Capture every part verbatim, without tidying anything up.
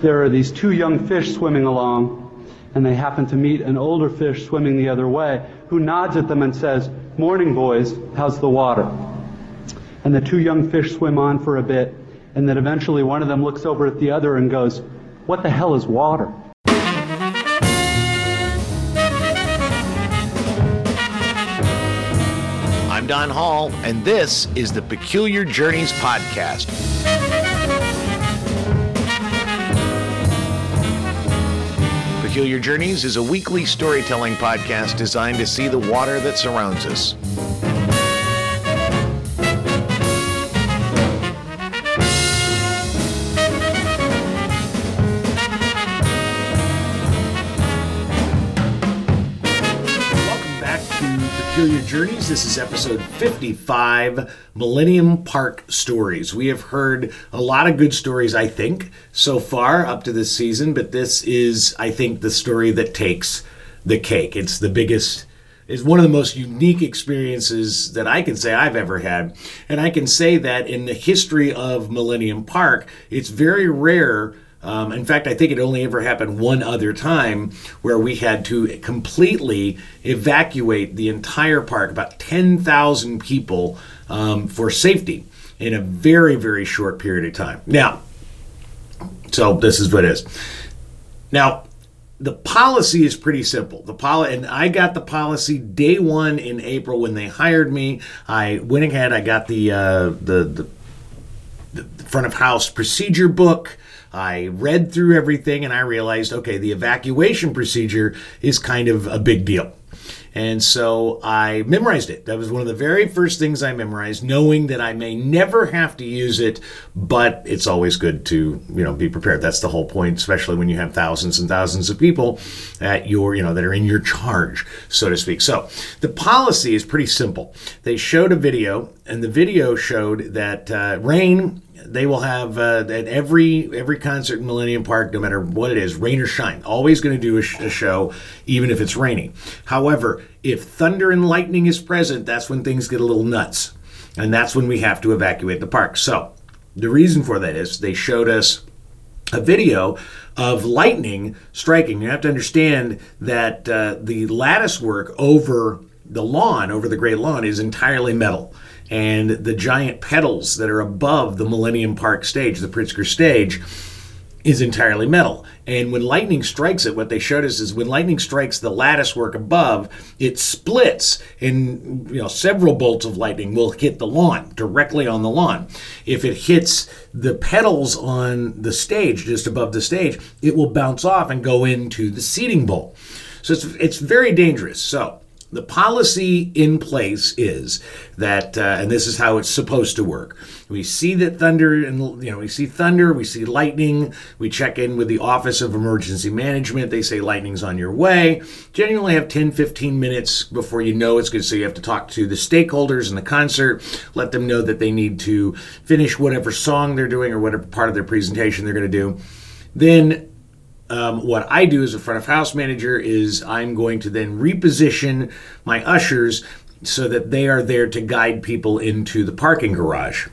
There are these two young fish swimming along, and they happen to meet an older fish swimming the other way, who nods at them and says, "Morning, boys, how's the water?" And the two young fish swim on for a bit, and then eventually one of them looks over at the other and goes, "What the hell is water?" I'm Don Hall, and this is the Peculiar Journeys podcast. Peculiar Journeys is a weekly storytelling podcast designed to see the water that surrounds us. Welcome back to Peculiar Journeys. This is episode fifty-five, Millennium Park Stories. We have heard a lot of good stories, I think, so far up to this season, but this is, I think, the story that takes the cake. It's the biggest, it's one of the most unique experiences that I can say I've ever had. And I can say that in the history of Millennium Park, it's very rare. Um, in fact, I think it only ever happened one other time where we had to completely evacuate the entire park, about ten thousand people, um, for safety in a very, very short period of time. Now, so this is what it is. Now, the policy is pretty simple. The poli- and I got the policy day one in April when they hired me. I went ahead, I got the uh, the, the the front of house procedure book. I read through everything and I realized, okay, the evacuation procedure is kind of a big deal. And so I memorized it. That was one of the very first things I memorized, knowing that I may never have to use it, but it's always good to, you know, be prepared. That's the whole point, especially when you have thousands and thousands of people at your, you know, that are in your charge, so to speak. So the policy is pretty simple. They showed a video, and the video showed that uh, rain. They will have uh, at every every concert in Millennium Park, no matter what it is, rain or shine, always going to do a, sh- a show, even if it's raining. However, if thunder and lightning is present, that's when things get a little nuts. And that's when we have to evacuate the park. So the reason for that is they showed us a video of lightning striking. You have to understand that uh, the lattice work over the lawn, over the Great Lawn, is entirely metal. And the giant pedals that are above the Millennium Park stage, the Pritzker stage, is entirely metal. And when lightning strikes it, what they showed us is when lightning strikes the lattice work above, it splits, and you know several bolts of lightning will hit the lawn, directly on the lawn. If it hits the pedals on the stage, just above the stage, it will bounce off and go into the seating bowl. So it's it's very dangerous. So the policy in place is that, uh, and this is how it's supposed to work. We see that thunder, and you know, we see thunder, we see lightning. We check in with the Office of Emergency Management. They say lightning's on your way. Generally, have ten, fifteen minutes before you know it's good. So you have to talk to the stakeholders in the concert, let them know that they need to finish whatever song they're doing or whatever part of their presentation they're going to do. Then. Um, what I do as a front of house manager is I'm going to then reposition my ushers so that they are there to guide people into the parking garage.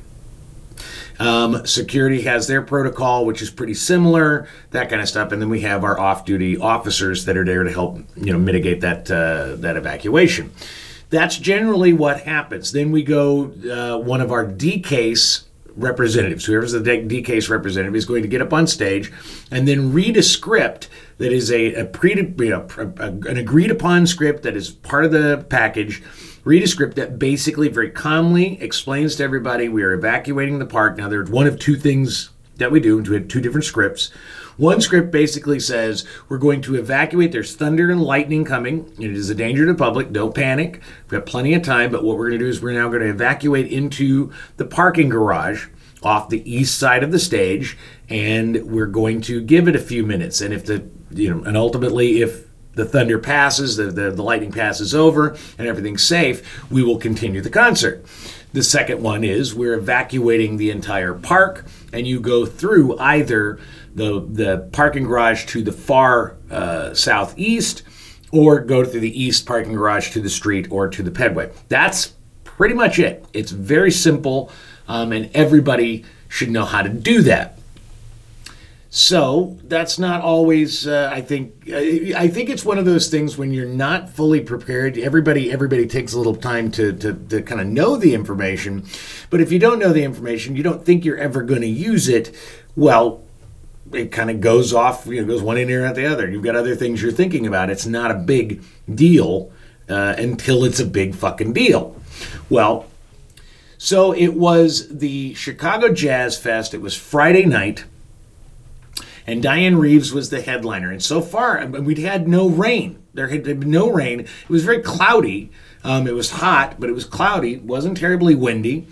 Um, security has their protocol, which is pretty similar, that kind of stuff. And then we have our off-duty officers that are there to help, you know, mitigate that uh, that evacuation. That's generally what happens. Then we go, uh, one of our D Ks representatives, whoever's the D K's representative, is going to get up on stage and then read a script that is a, a pre, you know, an agreed upon script that is part of the package. Read a script that basically very calmly explains to everybody we are evacuating the park. Now, there's one of two things that we do. We have two different scripts. One script basically says we're going to evacuate. There's thunder and lightning coming. It is a danger to the public. Don't panic. We've got plenty of time. But what we're going to do is we're now going to evacuate into the parking garage off the east side of the stage, and we're going to give it a few minutes. And if the you know, and ultimately if the thunder passes, the the, the lightning passes over, and everything's safe, we will continue the concert. The second one is we're evacuating the entire park, and you go through either the the parking garage to the far uh, southeast, or go through the east parking garage to the street or to the pedway. That's pretty much it. It's very simple, um, and everybody should know how to do that. So that's not always, uh, I think, I, I think it's one of those things when you're not fully prepared. Everybody everybody takes a little time to, to, to kind of know the information. But if you don't know the information, you don't think you're ever going to use it, well, it kind of goes off, you know, goes one in ear out the other. You've got other things you're thinking about. It's not a big deal uh, until it's a big fucking deal. Well, so it was the Chicago Jazz Fest. It was Friday night. And Diane Reeves was the headliner. And so far, I mean, we'd had no rain. There had been no rain. It was very cloudy. Um, it was hot, but it was cloudy. It wasn't terribly windy.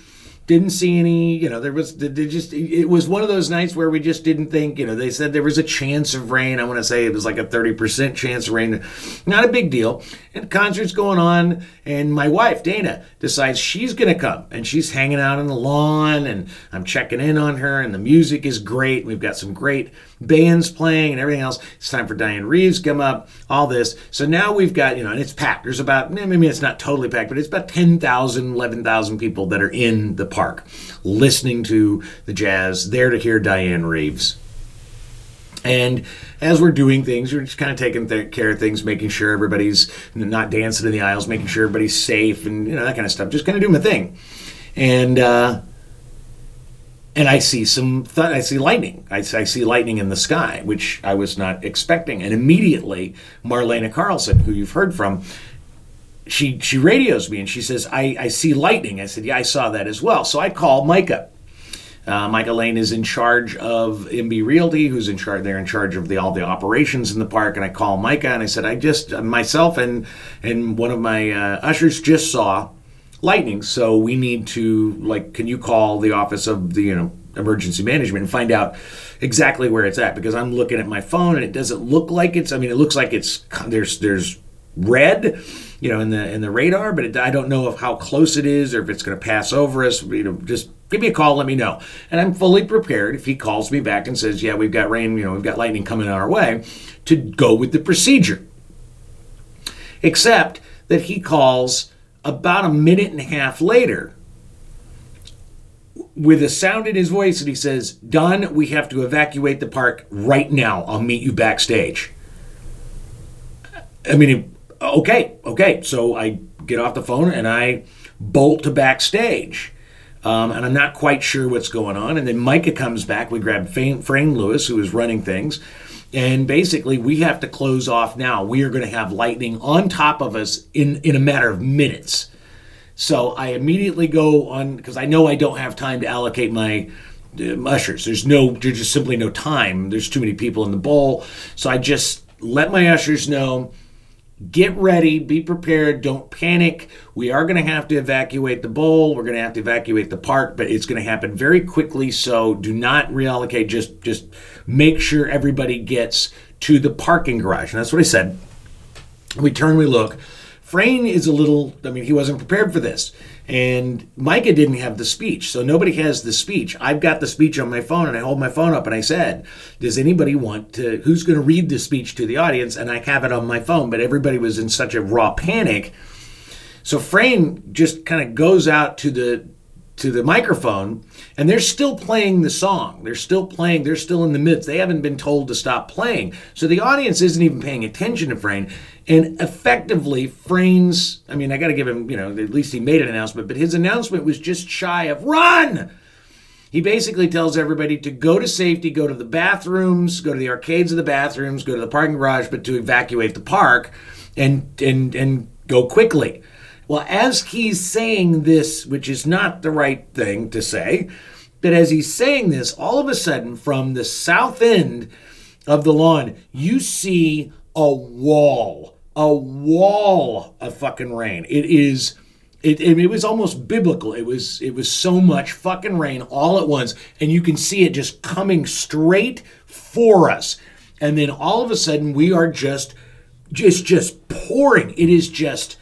Didn't see any, you know, there was, they just, it was one of those nights where we just didn't think, you know, they said there was a chance of rain. I want to say it was like a thirty percent chance of rain. Not a big deal. And concert's going on. And my wife, Dana, decides she's going to come. And she's hanging out on the lawn. And I'm checking in on her. And the music is great. We've got some great bands playing and everything else. It's time for Diane Reeves to come up, all this. So now we've got, you know, and it's packed. There's about, maybe it's not totally packed, but it's about ten thousand, eleven thousand people that are in the park listening to the jazz, there to hear Diane Reeves. And as we're doing things, we're just kind of taking th- care of things, making sure everybody's not dancing in the aisles, making sure everybody's safe and, you know, that kind of stuff. Just kind of doing my thing. And, uh, and I see some, th- I see lightning. I, I see lightning in the sky, which I was not expecting. And immediately, Marlena Carlson, who you've heard from, she she radios me and she says, I, I see lightning. I said, yeah, I saw that as well. So I call Micah. Uh, Micah Lane is in charge of M B Realty, who's in charge, they're in charge of the, all the operations in the park. And I call Micah and I said, I just, myself and, and one of my uh, ushers just saw lightning. So we need to, like, can you call the office of the, you know, emergency management and find out exactly where it's at? Because I'm looking at my phone and it doesn't look like it's, I mean, it looks like it's, there's, there's red, you know, in the in the radar, but it, I don't know of how close it is or if it's going to pass over us. You know, just give me a call, let me know. And I'm fully prepared if he calls me back and says, yeah, we've got rain, you know, we've got lightning coming our way, to go with the procedure. Except that he calls about a minute and a half later with a sound in his voice and he says, Don, we have to evacuate the park right now. I'll meet you backstage. I mean, it, Okay, okay. So I get off the phone and I bolt to backstage. Um, and I'm not quite sure what's going on. And then Micah comes back. We grab Frank Lewis, who is running things. And basically, we have to close off now. We are going to have lightning on top of us in, in a matter of minutes. So I immediately go on, because I know I don't have time to allocate my uh, ushers. There's no, there's just simply no time. There's too many people in the bowl. So I just let my ushers know, get ready, be prepared, don't panic. We are going to have to evacuate the bowl. We're going to have to evacuate the park, but it's going to happen very quickly, so do not reallocate. Just just make sure everybody gets to the parking garage. And that's what I said. We turn, we look. Frayne is a little, I mean, he wasn't prepared for this. And Micah didn't have the speech, so nobody has the speech. I've got the speech on my phone, and I hold my phone up, and I said, does anybody want to, who's going to read the speech to the audience? And I have it on my phone, but everybody was in such a raw panic. So Frayne just kind of goes out to the to the microphone, and they're still playing the song. They're still playing. They're still in the midst. They haven't been told to stop playing. So the audience isn't even paying attention to Frayne. And effectively, Frayne's, I mean, I got to give him, you know, at least he made an announcement, but his announcement was just shy of run. He basically tells everybody to go to safety, go to the bathrooms, go to the arcades of the bathrooms, go to the parking garage, but to evacuate the park and and and go quickly. Well, as he's saying this, which is not the right thing to say, but as he's saying this, all of a sudden from the south end of the lawn, you see a wall, a wall of fucking rain. It is, it, it was almost biblical. It was, it was so much fucking rain all at once, and you can see it just coming straight for us. And then all of a sudden we are just, just, just pouring. It is just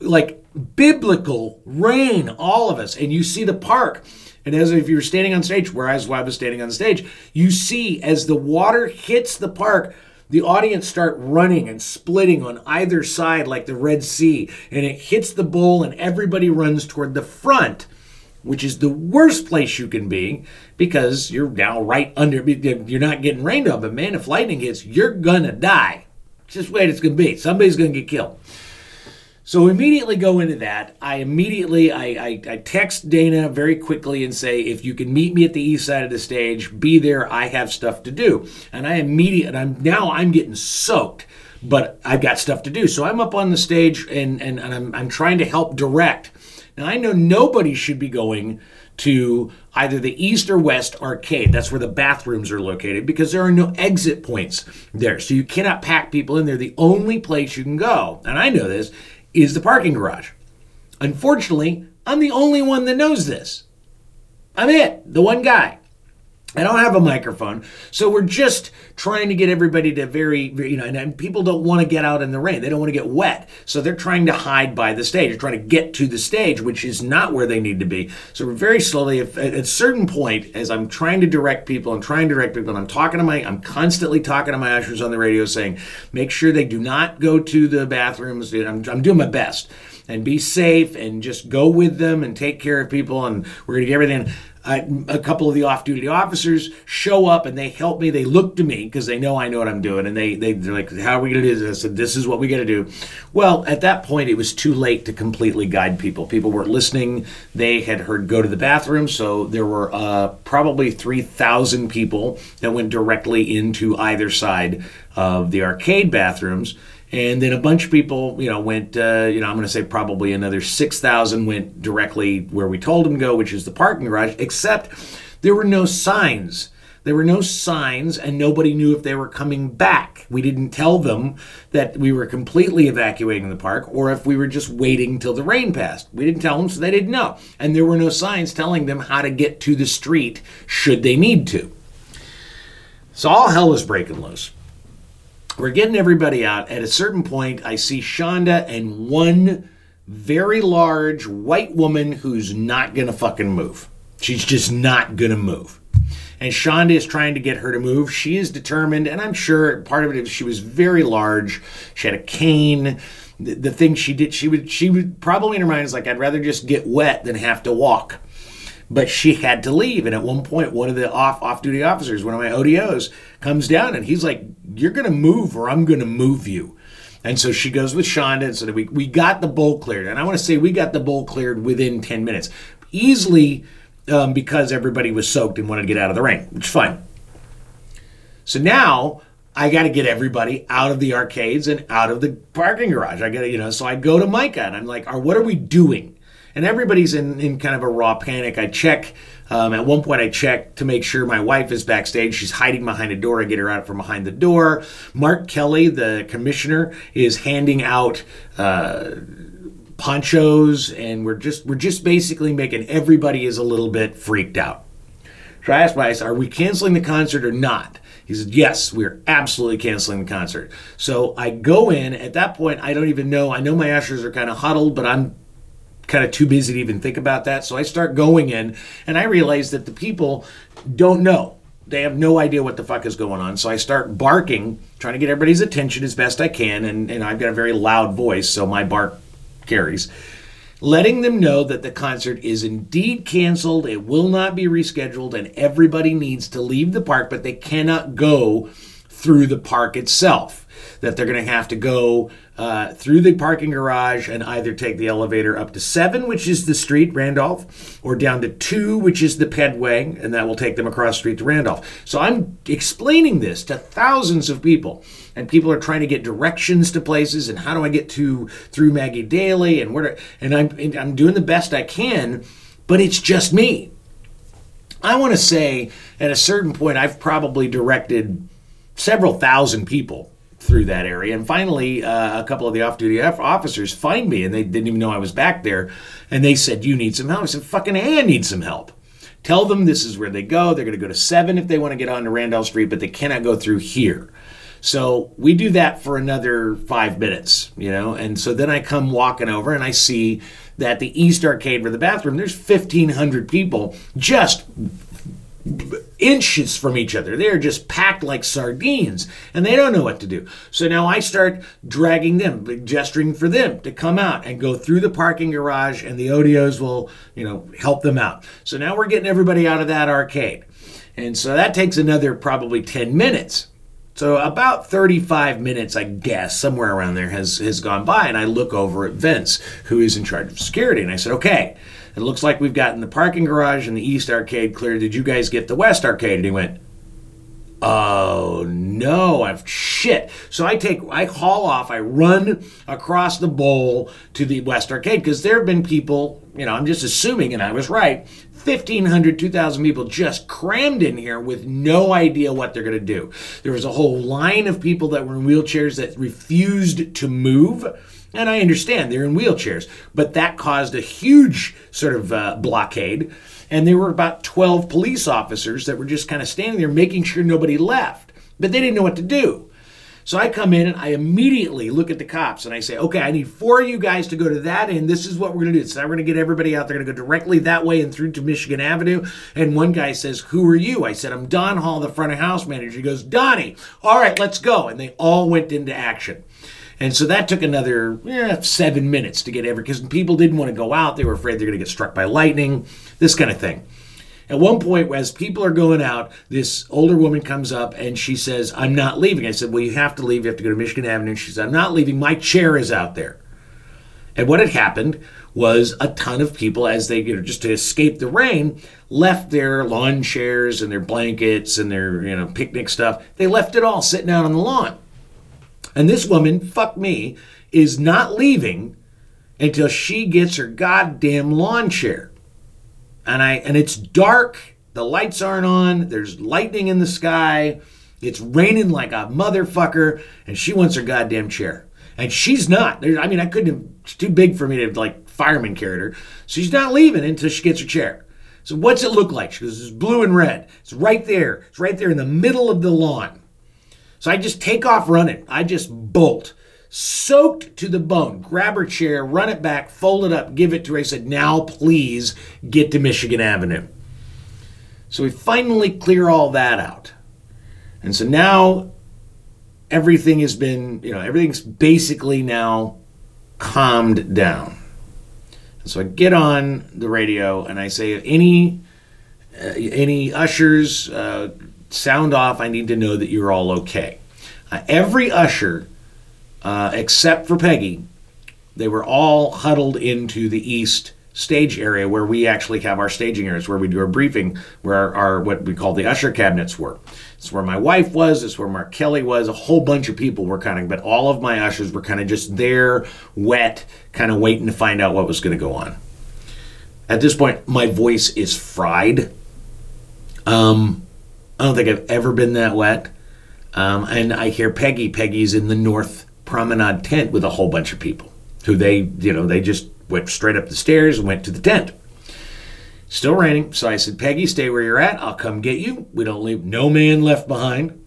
like biblical rain, all of us, and you see the park. And as if you were standing on stage, whereas I was standing on stage, you see as the water hits the park, the audience start running and splitting on either side like the Red Sea, and it hits the bowl, and everybody runs toward the front which is the worst place you can be because you're now right under, you're not getting rained on. But man, if lightning hits, you're going to die. Just wait, it's going to be. Somebody's going to get killed. So immediately go into that. I immediately, I, I, I text Dana very quickly and say, if you can meet me at the east side of the stage, be there, I have stuff to do. And I immediately, I'm now I'm getting soaked, but I've got stuff to do. So I'm up on the stage and, and, and I'm, I'm trying to help direct. Now I know nobody should be going to either the east or west arcade. That's where the bathrooms are located because there are no exit points there. So you cannot pack people in there. The only place you can go, and I know this, is the parking garage. Unfortunately, I'm the only one that knows this. I'm it, the one guy. I don't have a microphone, so we're just trying to get everybody to very, very you know, and, and people don't want to get out in the rain. They don't want to get wet, so they're trying to hide by the stage. They're trying to get to the stage, which is not where they need to be. So we're very slowly, at a certain point, as I'm trying to direct people, I'm trying to direct people, and I'm talking to my, I'm constantly talking to my ushers on the radio saying, make sure they do not go to the bathrooms. I'm, I'm doing my best, and be safe, and just go with them, and take care of people, and we're going to get everything. I, a couple of the off-duty officers show up and they help me. They look to me because they know I know what I'm doing. And they, they, they're like, how are we going to do this? I said, this is what we got to do. Well, at that point, it was too late to completely guide people. People weren't listening. They had heard go to the bathroom. So there were uh, probably three thousand people that went directly into either side of the arcade bathrooms. And then a bunch of people, you know, went, uh, you know, I'm going to say probably another six thousand went directly where we told them to go, which is the parking garage, except there were no signs. There were no signs, and nobody knew if they were coming back. We didn't tell them that we were completely evacuating the park or if we were just waiting till the rain passed. We didn't tell them, so they didn't know. And there were no signs telling them how to get to the street should they need to. So all hell is breaking loose. We're getting everybody out. At a certain point, I see Shonda and one very large white woman who's not going to fucking move. She's just not going to move. And Shonda is trying to get her to move. She is determined, and I'm sure part of it is she was very large. She had a cane. The, the thing she did, she would, she would probably in her mind is like, I'd rather just get wet than have to walk. But she had to leave. And at one point, one of the off, off-duty officers, one of my O D Os, comes down and he's like, you're going to move or I'm going to move you. And so she goes with Shonda. And so we, we got the bowl cleared. And I want to say we got the bowl cleared within ten minutes. Easily um, because everybody was soaked and wanted to get out of the rain, which is fine. So now I got to get everybody out of the arcades and out of the parking garage. I got to, you know, so I go to Micah and I'm like, what are we doing? And everybody's in, in kind of a raw panic. I check. Um, at one point, I check to make sure my wife is backstage. She's hiding behind a door. I get her out from behind the door. Mark Kelly, the commissioner, is handing out uh, ponchos, and we're just we're just basically making everybody is a little bit freaked out. So I asked Bryce, are we canceling the concert or not? He said, yes, we're absolutely canceling the concert. So I go in. At that point, I don't even know. I know my ushers are kind of huddled, but I'm kind of too busy to even think about that. So I start going in and I realize that the people don't know. They have no idea what the fuck is going on. So I start barking, trying to get everybody's attention as best I can. And, and I've got a very loud voice, so my bark carries. Letting them know that the concert is indeed canceled. It will not be rescheduled and everybody needs to leave the park, but they cannot go through the park itself. That they're going to have to go uh, through the parking garage and either take the elevator up to seven, which is the street, Randolph, or down to two, which is the pedway, and that will take them across the street to Randolph. So I'm explaining this to thousands of people, and people are trying to get directions to places, and how do I get to through Maggie Daly, and where? Do, and I'm and I'm doing the best I can, but it's just me. I want to say at a certain point I've probably directed several thousand people through that area. And finally, uh, a couple of the off-duty officers find me, and they didn't even know I was back there. And they said, you need some help. I said, fucking A, I need some help. Tell them this is where they go. They're going to go to seven if they want to get onto Randolph Street, but they cannot go through here. So we do that for another five minutes, you know. And so then I come walking over, and I see that the East Arcade for the bathroom, there's fifteen hundred people just inches from each other. They're just packed like sardines, and they don't know what to do. So now I start dragging them, gesturing for them to come out and go through the parking garage, and the O D Os will, you know, help them out. So now we're getting everybody out of that arcade. And so that takes another probably ten minutes. So about thirty-five minutes, I guess, somewhere around there has, has gone by, and I look over at Vince, who is in charge of security, and I said, okay, it looks like we've gotten the parking garage and the east arcade clear. Did you guys get the west arcade? And he went, oh, no, I've shit. So I take, I haul off, I run across the bowl to the west arcade, because there have been people, you know, I'm just assuming, and I was right, fifteen hundred, two thousand people just crammed in here with no idea what they're going to do. There was a whole line of people that were in wheelchairs that refused to move. And I understand they're in wheelchairs, but that caused a huge sort of uh, blockade. And there were about twelve police officers that were just kind of standing there making sure nobody left, but they didn't know what to do. So I come in and I immediately look at the cops and I say, okay, I need four of you guys to go to that end. This is what we're going to do. So we're going to get everybody out. They're going to go directly that way and through to Michigan Avenue. And one guy says, who are you? I said, I'm Don Hall, the front of house manager. He goes, Donnie, all right, let's go. And they all went into action. And so that took another eh, seven minutes to get every, because people didn't want to go out. They were afraid they're going to get struck by lightning, this kind of thing. At one point, as people are going out, this older woman comes up and she says, I'm not leaving. I said, well, you have to leave. You have to go to Michigan Avenue. She said, I'm not leaving. My chair is out there. And what had happened was a ton of people, as they, you know, just to escape the rain, left their lawn chairs and their blankets and their, you know, picnic stuff. They left it all sitting out on the lawn. And this woman, fuck me, is not leaving until she gets her goddamn lawn chair. And I and it's dark, the lights aren't on, there's lightning in the sky, it's raining like a motherfucker, and she wants her goddamn chair. And she's not. There, I mean, I couldn't have, it's too big for me to, like, fireman carried her. So she's not leaving until she gets her chair. So what's it look like? She goes, it's blue and red. It's right there. It's right there in the middle of the lawn. So I just take off running. I just bolt, soaked to the bone, grab her chair, run it back, fold it up, give it to her. I said, now please get to Michigan Avenue. So we finally clear all that out. And so now everything has been, you know, everything's basically now calmed down. And so I get on the radio and I say, any, uh, any ushers, uh, sound off, I need to know that you're all okay. Uh, every usher, uh, except for Peggy, they were all huddled into the east stage area where we actually have our staging areas, where we do our briefing, where our, our what we call the usher cabinets were. It's where my wife was, it's where Mark Kelly was, a whole bunch of people were kind of, but all of my ushers were kind of just there, wet, kind of waiting to find out what was going to go on. At this point, my voice is fried. Um... I don't think I've ever been that wet. Um, and I hear Peggy. Peggy's in the North Promenade tent with a whole bunch of people who they, you know, they just went straight up the stairs and went to the tent. Still raining. So I said, Peggy, stay where you're at. I'll come get you. We don't leave. No man left behind.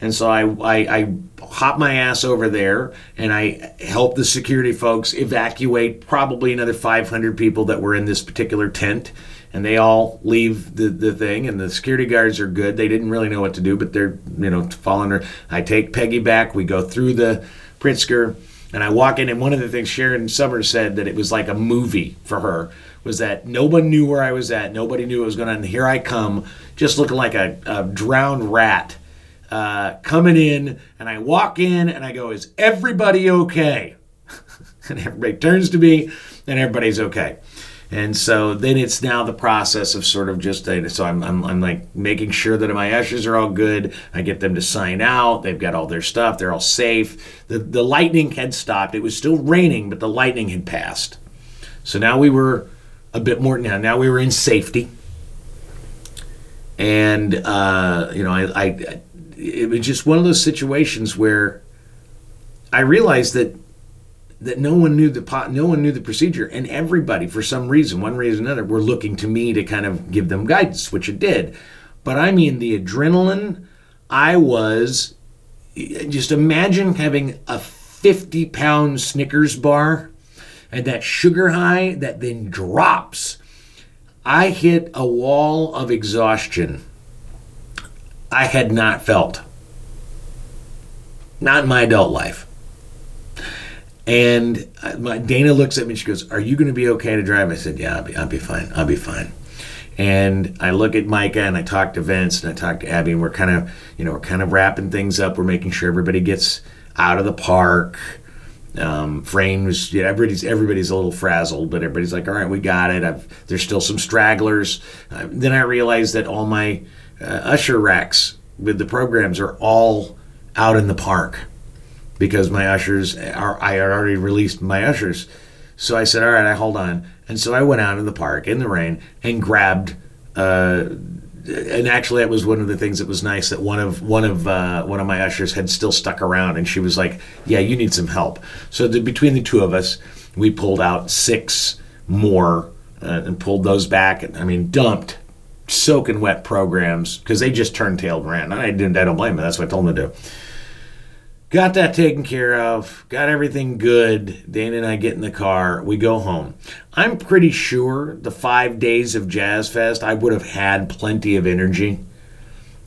And so I, I, I hop my ass over there and I help the security folks evacuate probably another five hundred people that were in this particular tent. And they all leave the, the thing, and the security guards are good. They didn't really know what to do, but they're, you know, following her. I take Peggy back. We go through the Pritzker, and I walk in. And one of the things Sharon Summers said that it was like a movie for her was that no one knew where I was at. Nobody knew what was going on. And here I come, just looking like a, a drowned rat uh, coming in. And I walk in, and I go, is everybody okay? And everybody turns to me, and everybody's okay. And so then it's now the process of sort of just, so I'm, I'm I'm like making sure that my ushers are all good. I get them to sign out. They've got all their stuff. They're all safe. The, the lightning had stopped. It was still raining, but the lightning had passed. So now we were a bit more, now, now we were in safety. And, uh, you know, I, I it was just one of those situations where I realized that that no one knew the pot, no one knew the procedure, and everybody, for some reason, one reason or another, were looking to me to kind of give them guidance, which it did. But I mean, the adrenaline, I was, just imagine having a fifty-pound Snickers bar, and that sugar high that then drops. I hit a wall of exhaustion I had not felt. Not in my adult life. And my, Dana looks at me and she goes, are you going to be okay to drive? I said, yeah, I'll be, I'll be fine. I'll be fine. And I look at Micah and I talk to Vince and I talk to Abby, and we're kind of, you know, we're kind of wrapping things up. We're making sure everybody gets out of the park. Um, frames, yeah, everybody's everybody's a little frazzled, but everybody's like, all right, we got it. I've, there's still some stragglers. Uh, then I realized that all my uh, usher racks with the programs are all out in the park because my ushers are, I had already released my ushers. So I said, all right, I hold on. And so I went out in the park in the rain and grabbed, uh, and actually that was one of the things that was nice, that one of one of uh, one of my ushers had still stuck around, and she was like, yeah, you need some help. So the, between the two of us, we pulled out six more uh, and pulled those back. And I mean, dumped, soaking wet programs because they just turntailed ran. I didn't. I don't blame them. That's what I told them to do. Got that taken care of. Got everything good. Dana and I get in the car. We go home. I'm pretty sure the five days of Jazz Fest, I would have had plenty of energy.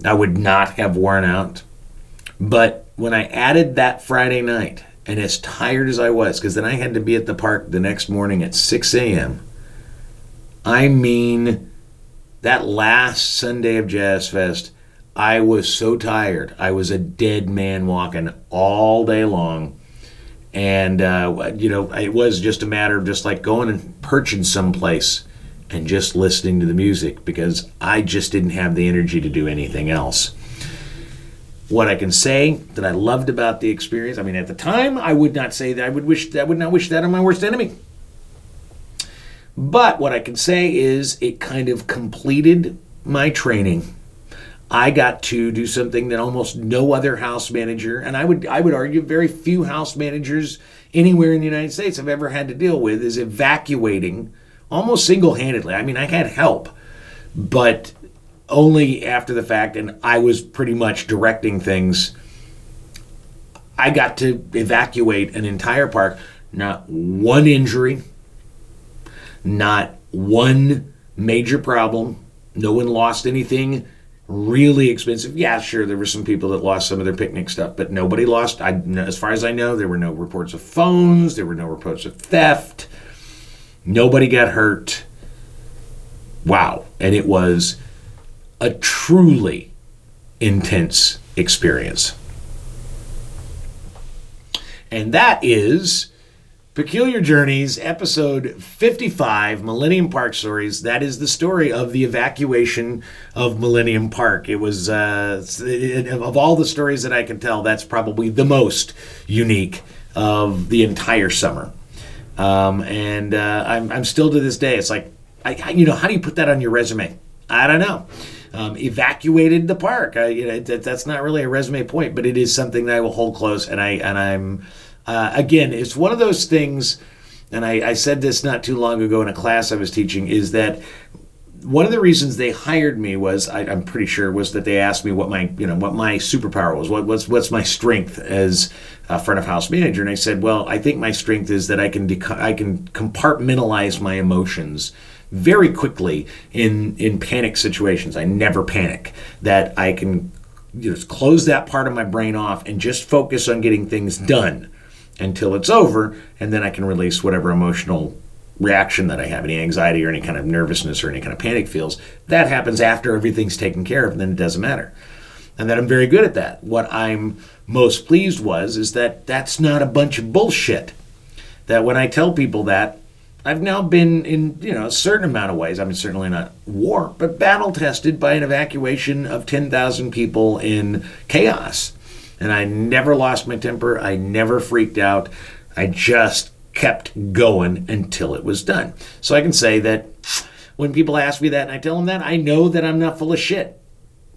I would not have worn out. But when I added that Friday night, and as tired as I was, because then I had to be at the park the next morning at six a.m. I mean, that last Sunday of Jazz Fest, I was so tired. I was a dead man walking all day long. And, uh, you know, it was just a matter of just like going and perching someplace and just listening to the music because I just didn't have the energy to do anything else. What I can say that I loved about the experience, I mean, at the time, I would not say that I would wish that I would not wish that on my worst enemy. But what I can say is it kind of completed my training. I got to do something that almost no other house manager, and I would I would argue very few house managers anywhere in the United States have ever had to deal with, is evacuating almost single-handedly. I mean, I had help, but only after the fact, and I was pretty much directing things. I got to evacuate an entire park, not one injury, not one major problem. No one lost anything really expensive. Yeah, sure, there were some people that lost some of their picnic stuff, but nobody lost. I, as far as I know, there were no reports of phones. There were no reports of theft. Nobody got hurt. Wow. And it was a truly intense experience. And that is Peculiar Journeys, episode fifty-five, Millennium Park Stories. That is the story of the evacuation of Millennium Park. It was, uh, of all the stories that I can tell, that's probably the most unique of the entire summer. Um, and uh, I'm, I'm still to this day, it's like, I, I, you know, how do you put that on your resume? I don't know. Um, evacuated the park. I, you know, that, that's not really a resume point, but it is something that I will hold close, and I and I'm... Uh, again, it's one of those things, and I, I said this not too long ago in a class I was teaching, is that one of the reasons they hired me was, I, I'm pretty sure, was that they asked me what my, you know, what my superpower was, what, what's what's my strength as a front of house manager, and I said, well, I think my strength is that I can de- I can compartmentalize my emotions very quickly in in panic situations. I never panic. That I can just close that part of my brain off and just focus on getting things done until it's over, and then I can release whatever emotional reaction that I have, any anxiety or any kind of nervousness or any kind of panic feels. That happens after everything's taken care of, and then it doesn't matter. And that I'm very good at that. What I'm most pleased was is that that's not a bunch of bullshit. That when I tell people that, I've now been in, you know, a certain amount of ways, I mean, certainly not war, but battle tested by an evacuation of ten thousand people in chaos. And I never lost my temper. I never freaked out. I just kept going until it was done. So I can say that when people ask me that and I tell them that, I know that I'm not full of shit.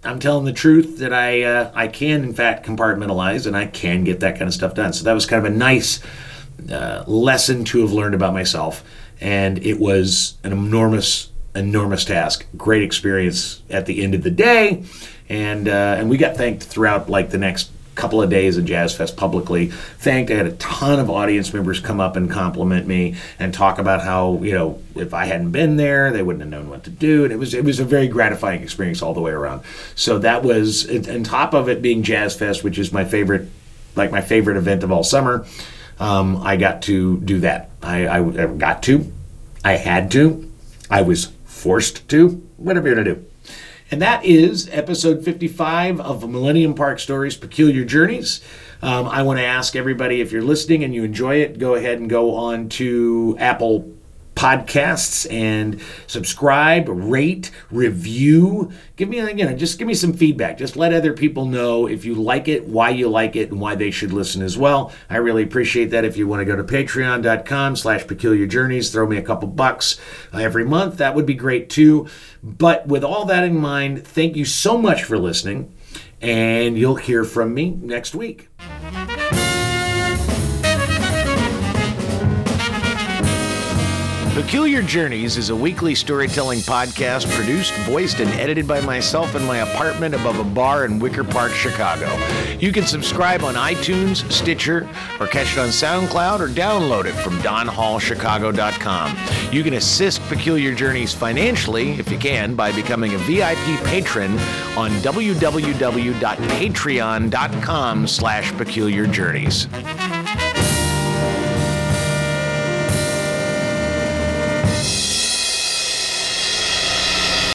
I'm telling the truth, that I uh, I can, in fact, compartmentalize, and I can get that kind of stuff done. So that was kind of a nice uh, lesson to have learned about myself. And it was an enormous, enormous task. Great experience at the end of the day. And uh, and we got thanked throughout, like, the next couple of days of Jazz Fest publicly. Thanked, I had a ton of audience members come up and compliment me and talk about how, you know, if I hadn't been there, they wouldn't have known what to do. And it was it was a very gratifying experience all the way around. So that was, on top of it being Jazz Fest, which is my favorite, like my favorite event of all summer, um, I got to do that. I, I, I got to, I had to, I was forced to, whatever you're gonna do. And that is episode fifty-five of Millennium Park Stories, Peculiar Journeys. Um, I want to ask everybody, if you're listening and you enjoy it, go ahead and go on to Apple Podcasts and subscribe, rate, review. Give me, you know, just give me some feedback. Just let other people know if you like it, why you like it, and why they should listen as well. I really appreciate that. If you want to go to patreon.com slash peculiar journeys, throw me a couple bucks every month. That would be great too. But with all that in mind, thank you so much for listening, and you'll hear from me next week. Peculiar Journeys is a weekly storytelling podcast produced, voiced, and edited by myself in my apartment above a bar in Wicker Park, Chicago. You can subscribe on iTunes, Stitcher, or catch it on SoundCloud, or download it from Don Hall Chicago dot com. You can assist Peculiar Journeys financially, if you can, by becoming a V I P patron on www dot patreon dot com slash Peculiar Journeys.